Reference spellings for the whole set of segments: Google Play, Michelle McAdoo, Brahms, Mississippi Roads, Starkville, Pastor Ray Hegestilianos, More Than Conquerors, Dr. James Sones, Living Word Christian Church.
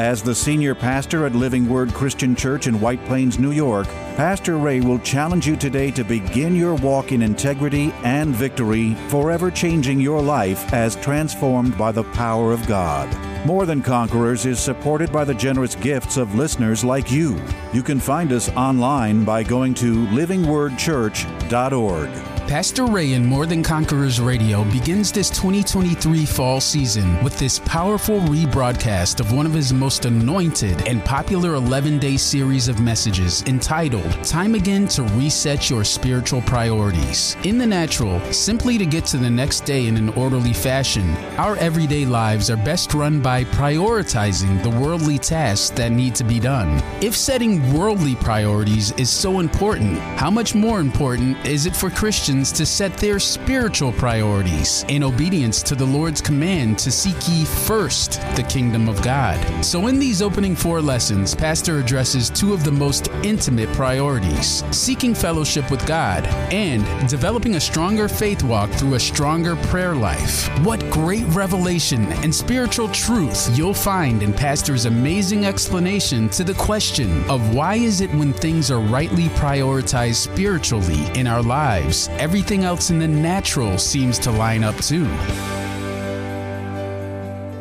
As the senior pastor at Living Word Christian Church in White Plains, New York, Pastor Ray will challenge you today to begin your walk in integrity and victory, forever changing your life as transformed by the power of God. More Than Conquerors is supported by the generous gifts of listeners like you. You can find us online by going to livingwordchurch.org. Pastor Ray and More Than Conquerors Radio begins this 2023 fall season with this powerful rebroadcast of one of his most anointed and popular 11-day series of messages entitled Time Again to Reset Your Spiritual Priorities. In the natural, simply to get to the next day in an orderly fashion, our everyday lives are best run by prioritizing the worldly tasks that need to be done. If setting worldly priorities is so important, how much more important is it for Christians to set their spiritual priorities in obedience to the Lord's command to seek ye first the kingdom of God? So in these opening four lessons, Pastor addresses two of the most intimate priorities: seeking fellowship with God and developing a stronger faith walk through a stronger prayer life. What great revelation and spiritual truth you'll find in Pastor's amazing explanation to the question of why is it when things are rightly prioritized spiritually in our lives, everything else in the natural seems to line up too.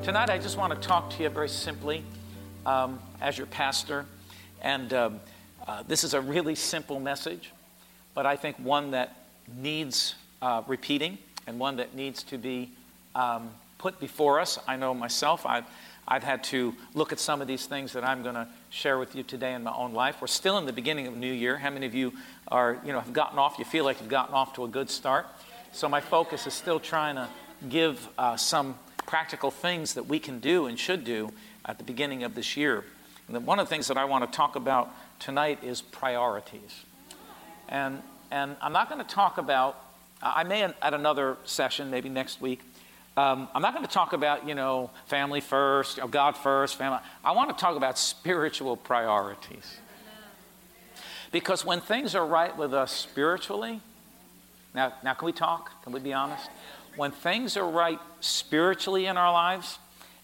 Tonight, I just want to talk to you very simply as your pastor. And this is a really simple message, but I think one that needs repeating and one that needs to be put before us. I know myself, I've had to look at some of these things that I'm going to share with you today in my own life. We're still in the beginning of a new year. How many of you are, have gotten off, you feel like you've gotten off to a good start? So my focus is still trying to give some practical things that we can do and should do at the beginning of this year. And then one of the things that I want to talk about tonight is priorities. And I'm not going to talk about, I may at another session, maybe next week, I'm not going to talk about, family first, or God first, family. I want to talk about spiritual priorities. Because when things are right with us spiritually, now can we talk? Can we be honest? When things are right spiritually in our lives,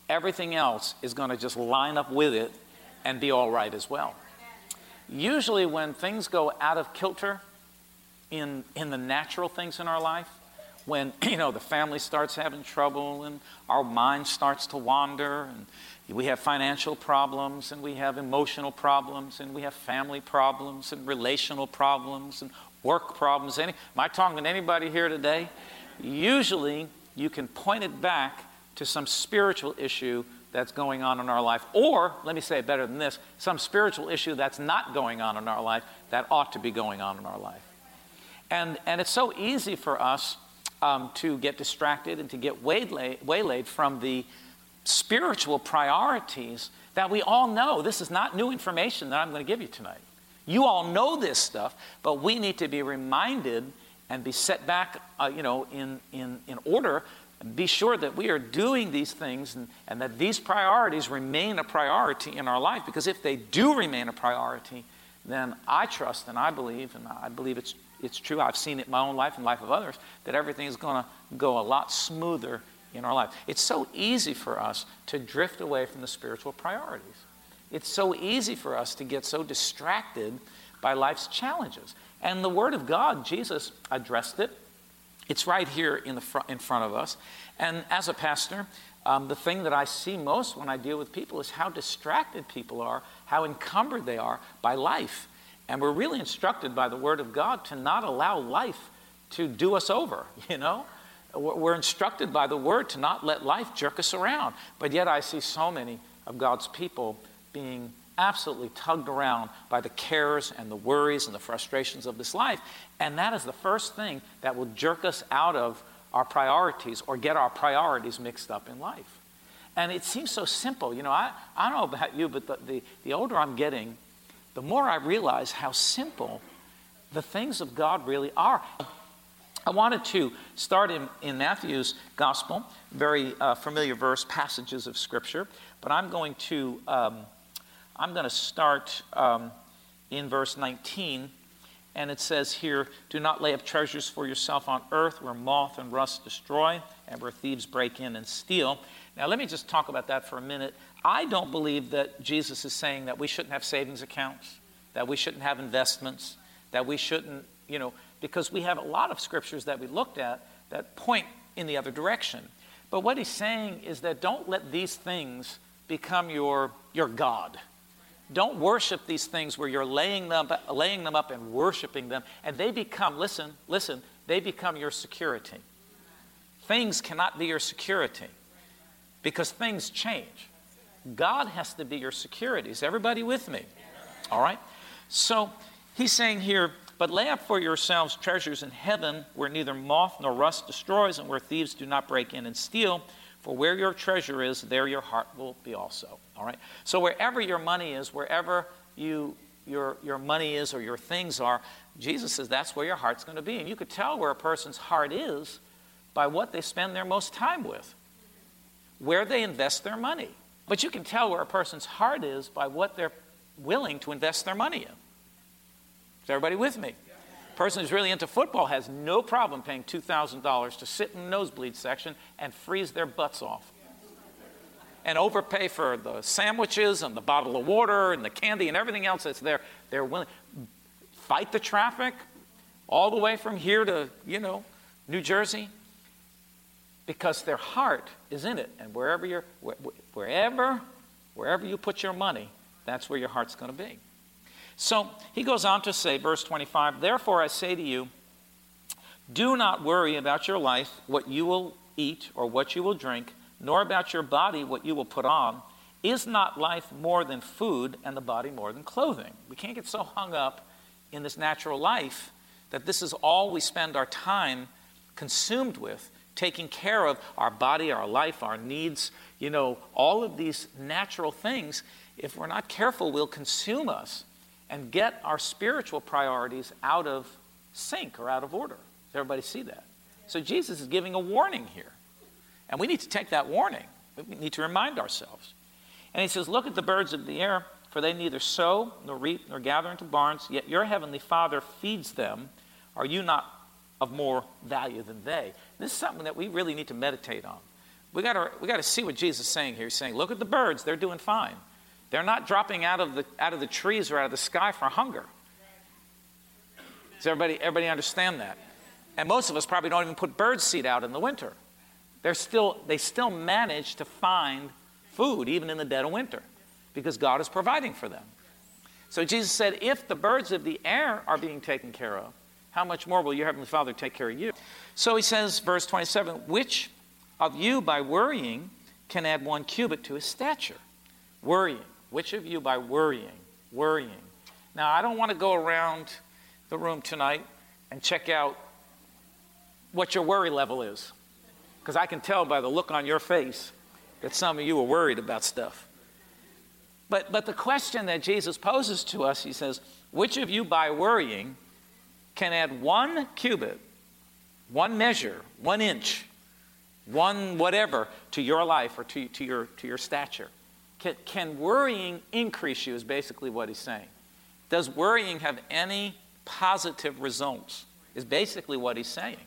everything else is going to just line up with it and be all right as well. Usually when things go out of kilter in the natural things in our life, when, the family starts having trouble and our mind starts to wander and we have financial problems and we have emotional problems and we have family problems and relational problems and work problems. Am I talking to anybody here today? Usually you can point it back to some spiritual issue that's going on in our life. Or, let me say it better than this, some spiritual issue that's not going on in our life that ought to be going on in our life. And it's so easy for us to get distracted and to get waylaid from the spiritual priorities that we all know. This is not new information that I'm going to give you tonight. You all know this stuff, but we need to be reminded and be set back, in order, and be sure that we are doing these things and that these priorities remain a priority in our life. Because if they do remain a priority, then I trust and I believe, it's true, I've seen it in my own life and life of others, that everything is going to go a lot smoother in our life. It's so easy for us to drift away from the spiritual priorities. It's so easy for us to get so distracted by life's challenges. And the Word of God, Jesus addressed it. It's right here in front of us. And as a pastor, the thing that I see most when I deal with people is how distracted people are, how encumbered they are by life. And we're really instructed by the Word of God to not allow life to do us over, We're instructed by the Word to not let life jerk us around. But yet I see so many of God's people being absolutely tugged around by the cares and the worries and the frustrations of this life. And that is the first thing that will jerk us out of our priorities or get our priorities mixed up in life. And it seems so simple. I don't know about you, but the older I'm getting, the more I realize how simple the things of God really are. I wanted to start in Matthew's Gospel, very familiar verse, passages of Scripture, but I'm going to start in verse 19, and it says here, "Do not lay up treasures for yourself on earth, where moth and rust destroy, and where thieves break in and steal." Now, let me just talk about that for a minute. I don't believe that Jesus is saying that we shouldn't have savings accounts, that we shouldn't have investments, that we shouldn't, because we have a lot of scriptures that we looked at that point in the other direction. But what he's saying is that don't let these things become your God. Don't worship these things where you're laying them up and worshiping them, and they become, listen, they become your security. Things cannot be your security because things change. God has to be your security. Is everybody with me? All right? So he's saying here, "But lay up for yourselves treasures in heaven, where neither moth nor rust destroys, and where thieves do not break in and steal. For where your treasure is, there your heart will be also." All right? So wherever your money is, wherever your money is or your things are, Jesus says that's where your heart's going to be. And you could tell where a person's heart is by what they spend their most time with, where they invest their money. But you can tell where a person's heart is by what they're willing to invest their money in. Is everybody with me? A person who's really into football has no problem paying $2,000 to sit in the nosebleed section and freeze their butts off and overpay for the sandwiches and the bottle of water and the candy and everything else that's there. They're willing to fight the traffic all the way from here to, New Jersey, because their heart is in it. And wherever you put your money, that's where your heart's going to be. So he goes on to say, verse 25, "Therefore I say to you, do not worry about your life, what you will eat or what you will drink, nor about your body, what you will put on. Is not life more than food, and the body more than clothing?" We can't get so hung up in this natural life that this is all we spend our time consumed with, taking care of our body, our life, our needs, all of these natural things. If we're not careful, will consume us and get our spiritual priorities out of sync or out of order. Does everybody see that? So Jesus is giving a warning here. And we need to take that warning. We need to remind ourselves. And he says, "Look at the birds of the air, for they neither sow, nor reap, nor gather into barns, yet your heavenly Father feeds them. Are you not of more value than they?" This is something that we really need to meditate on. We got to see what Jesus is saying here. He's saying, look at the birds. They're doing fine. They're not dropping out of the trees or out of the sky for hunger. Does everybody understand that? And most of us probably don't even put bird seed out in the winter. They still manage to find food even in the dead of winter because God is providing for them. So Jesus said, if the birds of the air are being taken care of, how much more will your heavenly Father take care of you? So he says, verse 27, "Which of you by worrying can add 1 cubit to his stature?" Worrying. Which of you by worrying. Now, I don't want to go around the room tonight and check out what your worry level is, because I can tell by the look on your face that some of you are worried about stuff. But the question that Jesus poses to us, he says, which of you by worrying can add 1 cubit, 1 measure, 1 inch, 1 whatever to your life or to your stature? Can worrying increase you is basically what he's saying. Does worrying have any positive results is basically what he's saying.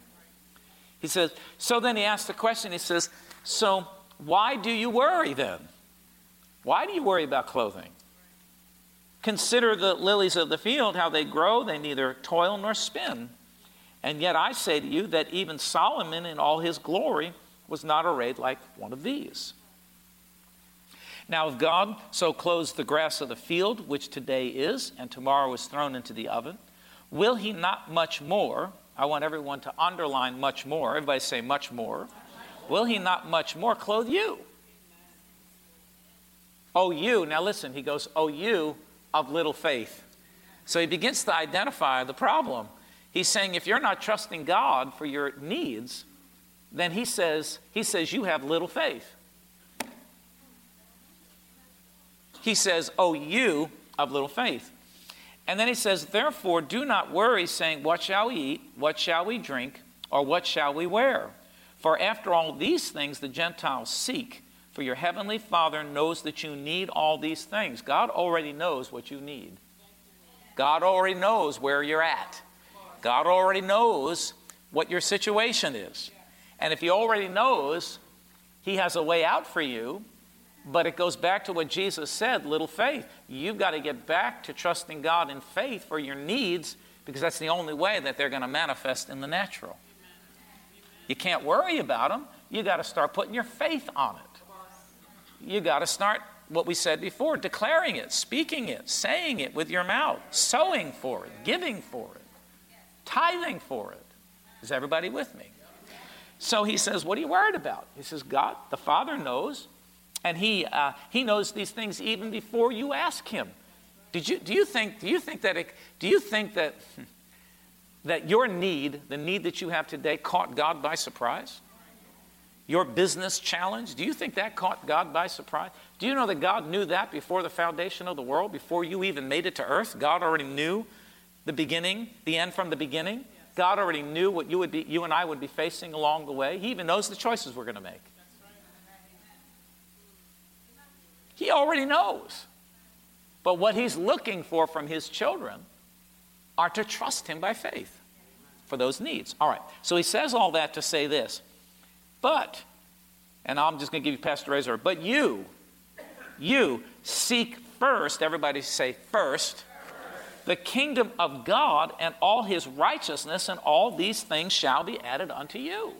He says, so then he asks the question, he says, so why do you worry then? Why do you worry about clothing? Consider the lilies of the field, how they grow, they neither toil nor spin. And yet I say to you that even Solomon in all his glory was not arrayed like one of these. Now if God so clothes the grass of the field, which today is, and tomorrow is thrown into the oven, will he not much more? I want everyone to underline much more. Everybody say much more. Will he not much more clothe you? Oh, you. Now listen, he goes, oh, you of little faith. So he begins to identify the problem. He's saying if you're not trusting God for your needs, then he says you have little faith. He says, oh, you of little faith. And then he says, therefore, do not worry, saying, what shall we eat? What shall we drink? or what shall we wear? For after all these things the Gentiles seek, for your heavenly Father knows that you need all these things. God already knows what you need. God already knows where you're at. God already knows what your situation is. And if he already knows, he has a way out for you. But it goes back to what Jesus said, little faith. You've got to get back to trusting God in faith for your needs, because that's the only way that they're going to manifest in the natural. You can't worry about them. You got to start putting your faith on it. You got to start, what we said before, declaring it, speaking it, saying it with your mouth, sowing for it, giving for it, tithing for it. Is everybody with me? So he says, what are you worried about? He says, God, the Father knows. And he knows these things even before you ask him. Do you think that your need, the need that you have today, caught God by surprise? Your business challenge, do you think that caught God by surprise? Do you know that God knew that before the foundation of the world, before you even made it to earth? God already knew the beginning, the end from the beginning. God already knew what you and I would be facing along the way. He even knows the choices we're going to make. He already knows. But what he's looking for from his children are to trust him by faith for those needs. All right. So he says all that to say this. But, and I'm just going to give you Pastor Ray's word, but you seek first, everybody say first, the kingdom of God and all his righteousness, and all these things shall be added unto you.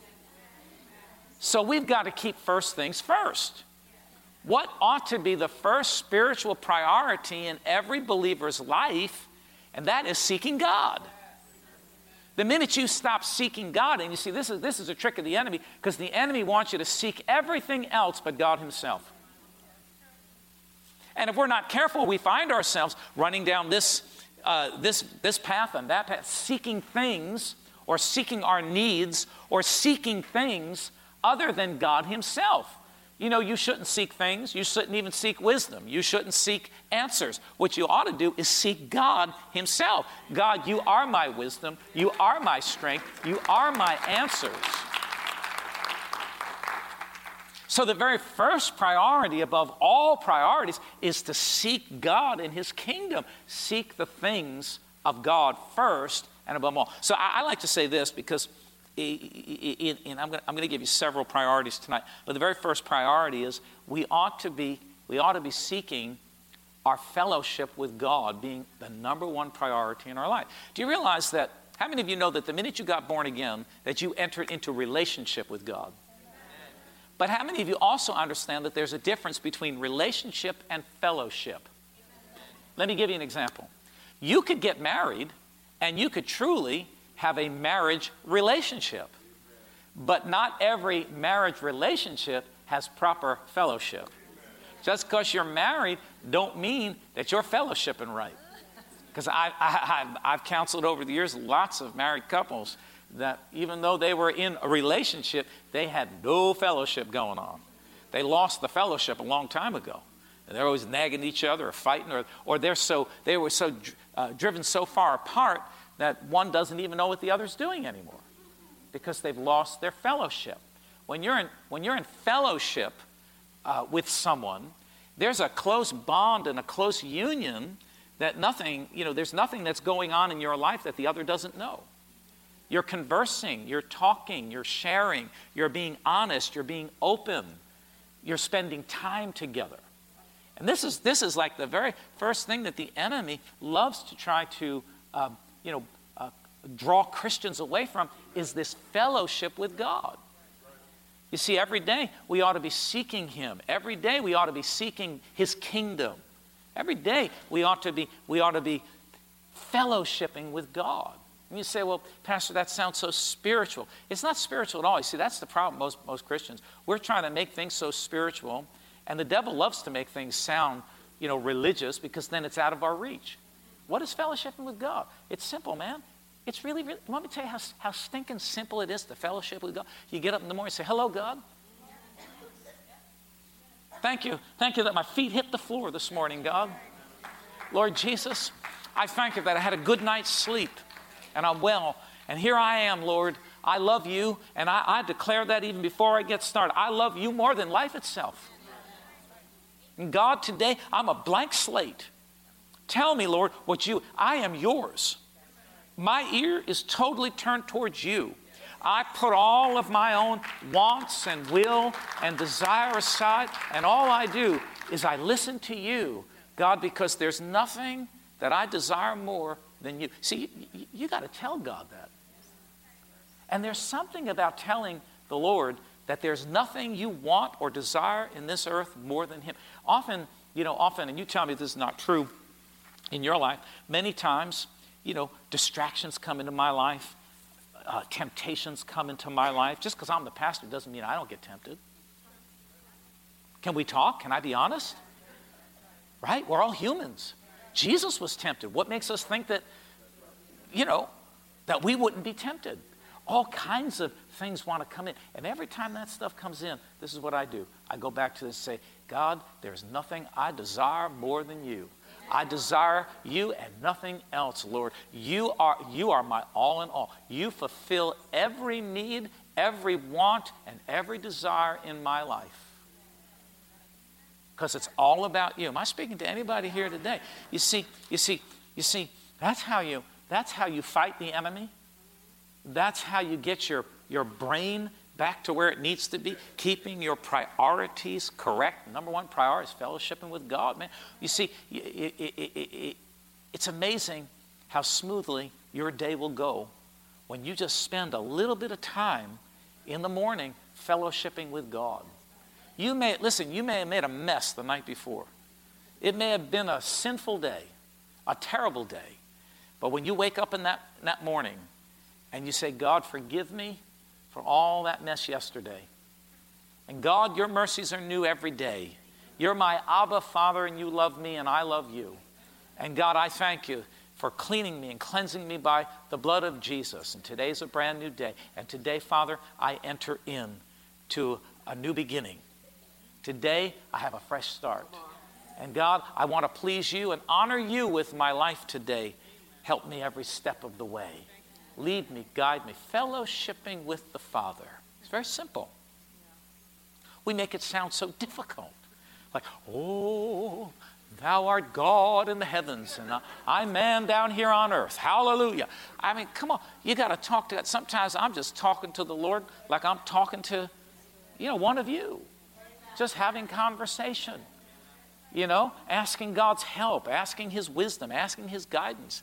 So we've got to keep first things first. What ought to be the first spiritual priority in every believer's life, and that is seeking God. The minute you stop seeking God, and you see, this is a trick of the enemy, because the enemy wants you to seek everything else but God himself. And if we're not careful, we find ourselves running down this path and that path, seeking things, or seeking our needs, or seeking things other than God himself. You know, you shouldn't seek things. You shouldn't even seek wisdom. You shouldn't seek answers. What you ought to do is seek God himself. God, you are my wisdom. You are my strength. You are my answers. So the very first priority above all priorities is to seek God and his kingdom. Seek the things of God first and above all. So I like to say this, because and I'm going to give you several priorities tonight, but the very first priority is we ought to be seeking our fellowship with God being the number one priority in our life. Do you realize that? How many of you know that the minute you got born again, that you entered into relationship with God? But how many of you also understand that there's a difference between relationship and fellowship? Let me give you an example. You could get married, and you could truly have a marriage relationship, but not every marriage relationship has proper fellowship. Just because you're married don't mean that you're fellowshipping right. Because I've counseled over the years lots of married couples that even though they were in a relationship, they had no fellowship going on. They lost the fellowship a long time ago. And they're always nagging each other or fighting, or they were driven so far apart that one doesn't even know what the other's doing anymore, because they've lost their fellowship. When you're in fellowship with someone, there's a close bond and a close union that there's nothing that's going on in your life that the other doesn't know. You're conversing, you're talking, you're sharing, you're being honest, you're being open, you're spending time together. And this is like the very first thing that the enemy loves to try to draw Christians away from, is this fellowship with God. You see, every day we ought to be seeking him. Every day we ought to be seeking his kingdom. Every day we ought to be fellowshipping with God. And you say, well, Pastor, that sounds so spiritual. It's not spiritual at all. You see, that's the problem, most Christians. We're trying to make things so spiritual, and the devil loves to make things sound, religious, because then it's out of our reach. What is fellowshipping with God? It's simple, man. It's really, really, let me tell you how stinking simple it is to fellowship with God. You get up in the morning and say, hello, God. Thank you. Thank you that my feet hit the floor this morning, God. Lord Jesus, I thank you that I had a good night's sleep and I'm well. And here I am, Lord. I love you, and I declare that even before I get started. I love you more than life itself. And God, today, I'm a blank slate. Tell me, Lord, I am yours. My ear is totally turned towards you. I put all of my own wants and will and desire aside, and all I do is I listen to you, God, because there's nothing that I desire more than you. See, you got to tell God that. And there's something about telling the Lord that there's nothing you want or desire in this earth more than him. Often, and you tell me this is not true in your life, many times, distractions come into my life. Temptations come into my life. Just because I'm the pastor doesn't mean I don't get tempted. Can we talk? Can I be honest? Right? We're all humans. Jesus was tempted. What makes us think that, that we wouldn't be tempted? All kinds of things want to come in. And every time that stuff comes in, this is what I do. I go back to this and say, God, there's nothing I desire more than you. I desire you and nothing else, Lord. You are my all in all. You fulfill every need, every want, and every desire in my life. Because it's all about you. Am I speaking to anybody here today? You see, that's how you fight the enemy. That's how you get your brain back to where it needs to be, keeping your priorities correct. Number one priority is fellowshipping with God, man. You see, it's amazing how smoothly your day will go when you just spend a little bit of time in the morning fellowshipping with God. You may have made a mess the night before. It may have been a sinful day, a terrible day. But when you wake up in that morning and you say, God, forgive me for all that mess yesterday. And God, your mercies are new every day. You're my Abba Father, and you love me, and I love you. And God, I thank you for cleaning me and cleansing me by the blood of Jesus. And today's a brand new day. And today, Father, I enter in to a new beginning. Today, I have a fresh start. And God, I want to please you and honor you with my life today. Help me every step of the way. Lead me, guide me, fellowshipping with the Father. It's very simple. We make it sound so difficult. Like, oh, thou art God in the heavens, and I'm man down here on earth. Hallelujah. I mean, come on. You got to talk to God. Sometimes I'm just talking to the Lord like I'm talking to, one of you. Just having conversation, asking God's help, asking his wisdom, asking his guidance.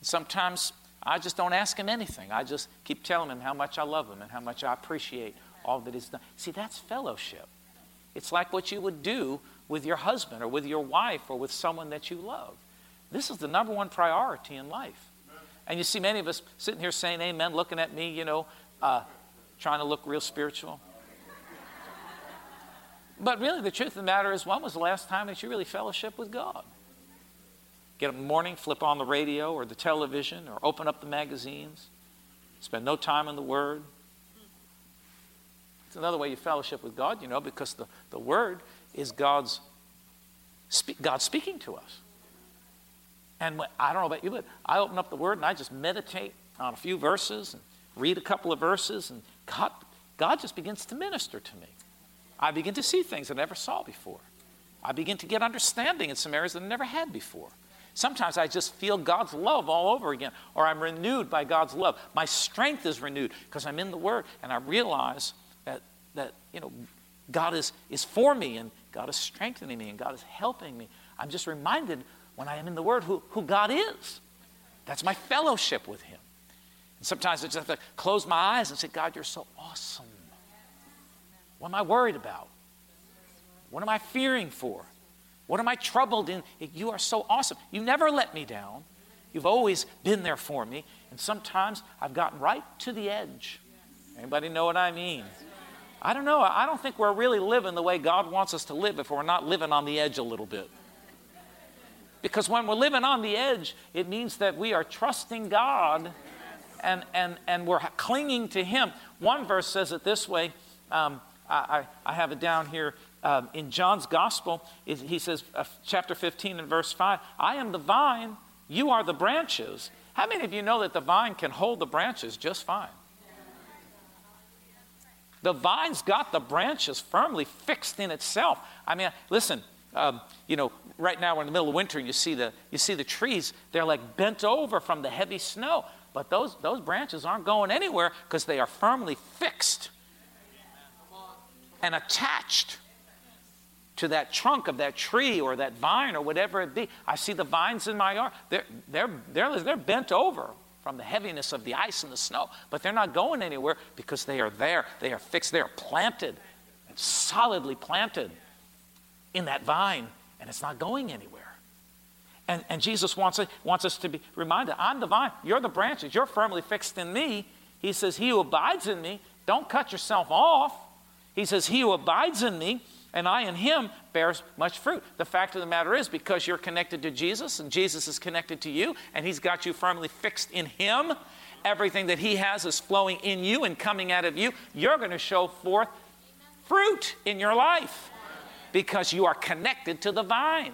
And sometimes I just don't ask him anything. I just keep telling him how much I love him and how much I appreciate all that he's done. See, that's fellowship. It's like what you would do with your husband or with your wife or with someone that you love. This is the number one priority in life. And you see many of us sitting here saying amen, looking at me, trying to look real spiritual. But really, the truth of the matter is, when was the last time that you really fellowship with God? Get up in the morning, flip on the radio or the television or open up the magazines. Spend no time in the Word. It's another way you fellowship with God, because the Word is God speaking to us. And I don't know about you, but I open up the Word and I just meditate on a few verses and read a couple of verses, and God just begins to minister to me. I begin to see things I never saw before. I begin to get understanding in some areas that I never had before. Sometimes I just feel God's love all over again, or I'm renewed by God's love. My strength is renewed because I'm in the Word, and I realize that God is for me, and God is strengthening me, and God is helping me. I'm just reminded when I am in the Word who God is. That's my fellowship with him. And sometimes I just have to close my eyes and say, God, you're so awesome. What am I worried about? What am I fearing for? What am I troubled in? You are so awesome. You never let me down. You've always been there for me. And sometimes I've gotten right to the edge. Anybody know what I mean? I don't know. I don't think we're really living the way God wants us to live if we're not living on the edge a little bit. Because when we're living on the edge, it means that we are trusting God and we're clinging to him. One verse says it this way. I have it down here in John's Gospel. He says, chapter 15 and verse 5, I am the vine, you are the branches. How many of you know that the vine can hold the branches just fine? The vine's got the branches firmly fixed in itself. I mean, listen, right now we're in the middle of winter, and you see the trees, they're like bent over from the heavy snow. But those branches aren't going anywhere because they are firmly fixed and attached to that trunk of that tree or that vine or whatever it be. I see the vines in my yard. They're bent over from the heaviness of the ice and the snow, but they're not going anywhere because they are there. They are fixed. They are planted and solidly planted in that vine, and it's not going anywhere. And Jesus wants us to be reminded, I'm the vine, you're the branches, you're firmly fixed in me. He says, he who abides in me, don't cut yourself off. He says, he who abides in me, and I in him, bears much fruit. The fact of the matter is, because you're connected to Jesus, and Jesus is connected to you, and he's got you firmly fixed in him, everything that he has is flowing in you and coming out of you. You're going to show forth fruit in your life because you are connected to the vine.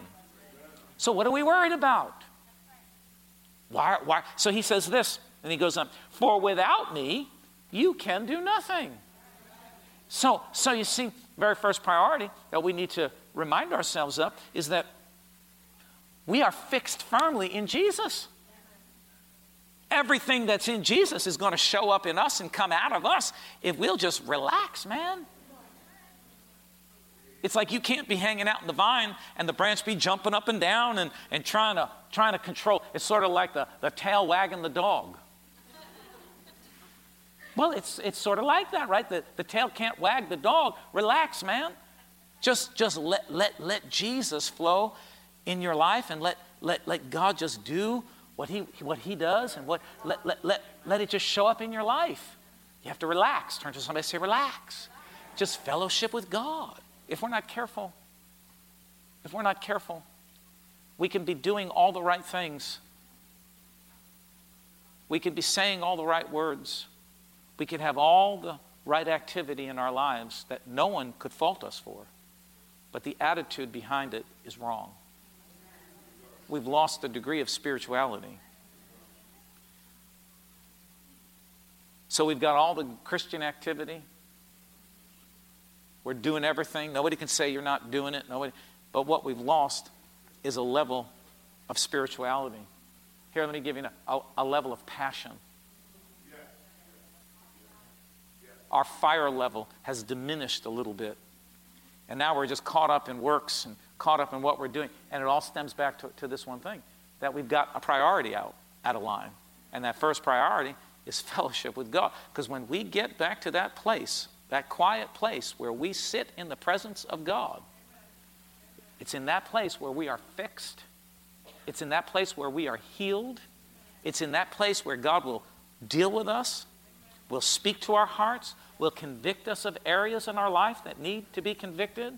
So what are we worried about? Why? So he says this, and he goes on, for without me, you can do nothing. So you see, very first priority that we need to remind ourselves of is that we are fixed firmly in Jesus. Everything that's in Jesus is going to show up in us and come out of us if we'll just relax, man. It's like you can't be hanging out in the vine and the branch be jumping up and down and trying to control. It's sort of like the tail wagging the dog. Well, it's sort of like that, right? The tail can't wag the dog. Relax, man. Just let Jesus flow in your life and let God just do what he does and let it just show up in your life. You have to relax. Turn to somebody and say, relax. Just fellowship with God. If we're not careful, we can be doing all the right things. We can be saying all the right words. We could have all the right activity in our lives that no one could fault us for, but the attitude behind it is wrong. We've lost the degree of spirituality. So we've got all the Christian activity. We're doing everything. Nobody can say you're not doing it. Nobody. But what we've lost is a level of spirituality. Here, let me give you a level of passion. Our fire level has diminished a little bit. And now we're just caught up in works and caught up in what we're doing. And it all stems back to this one thing, that we've got a priority out of line. And that first priority is fellowship with God. Because when we get back to that place, that quiet place where we sit in the presence of God, it's in that place where we are fixed. It's in that place where we are healed. It's in that place where God will deal with us, will speak to our hearts, will convict us of areas in our life that need to be convicted.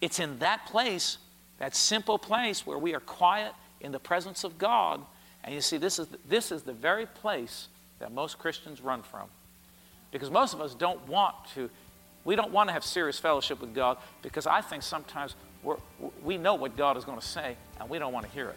It's in that place, that simple place where we are quiet in the presence of God. And you see, this is the very place that most Christians run from. Because most of us don't want to have serious fellowship with God, because I think sometimes we know what God is going to say and we don't want to hear it.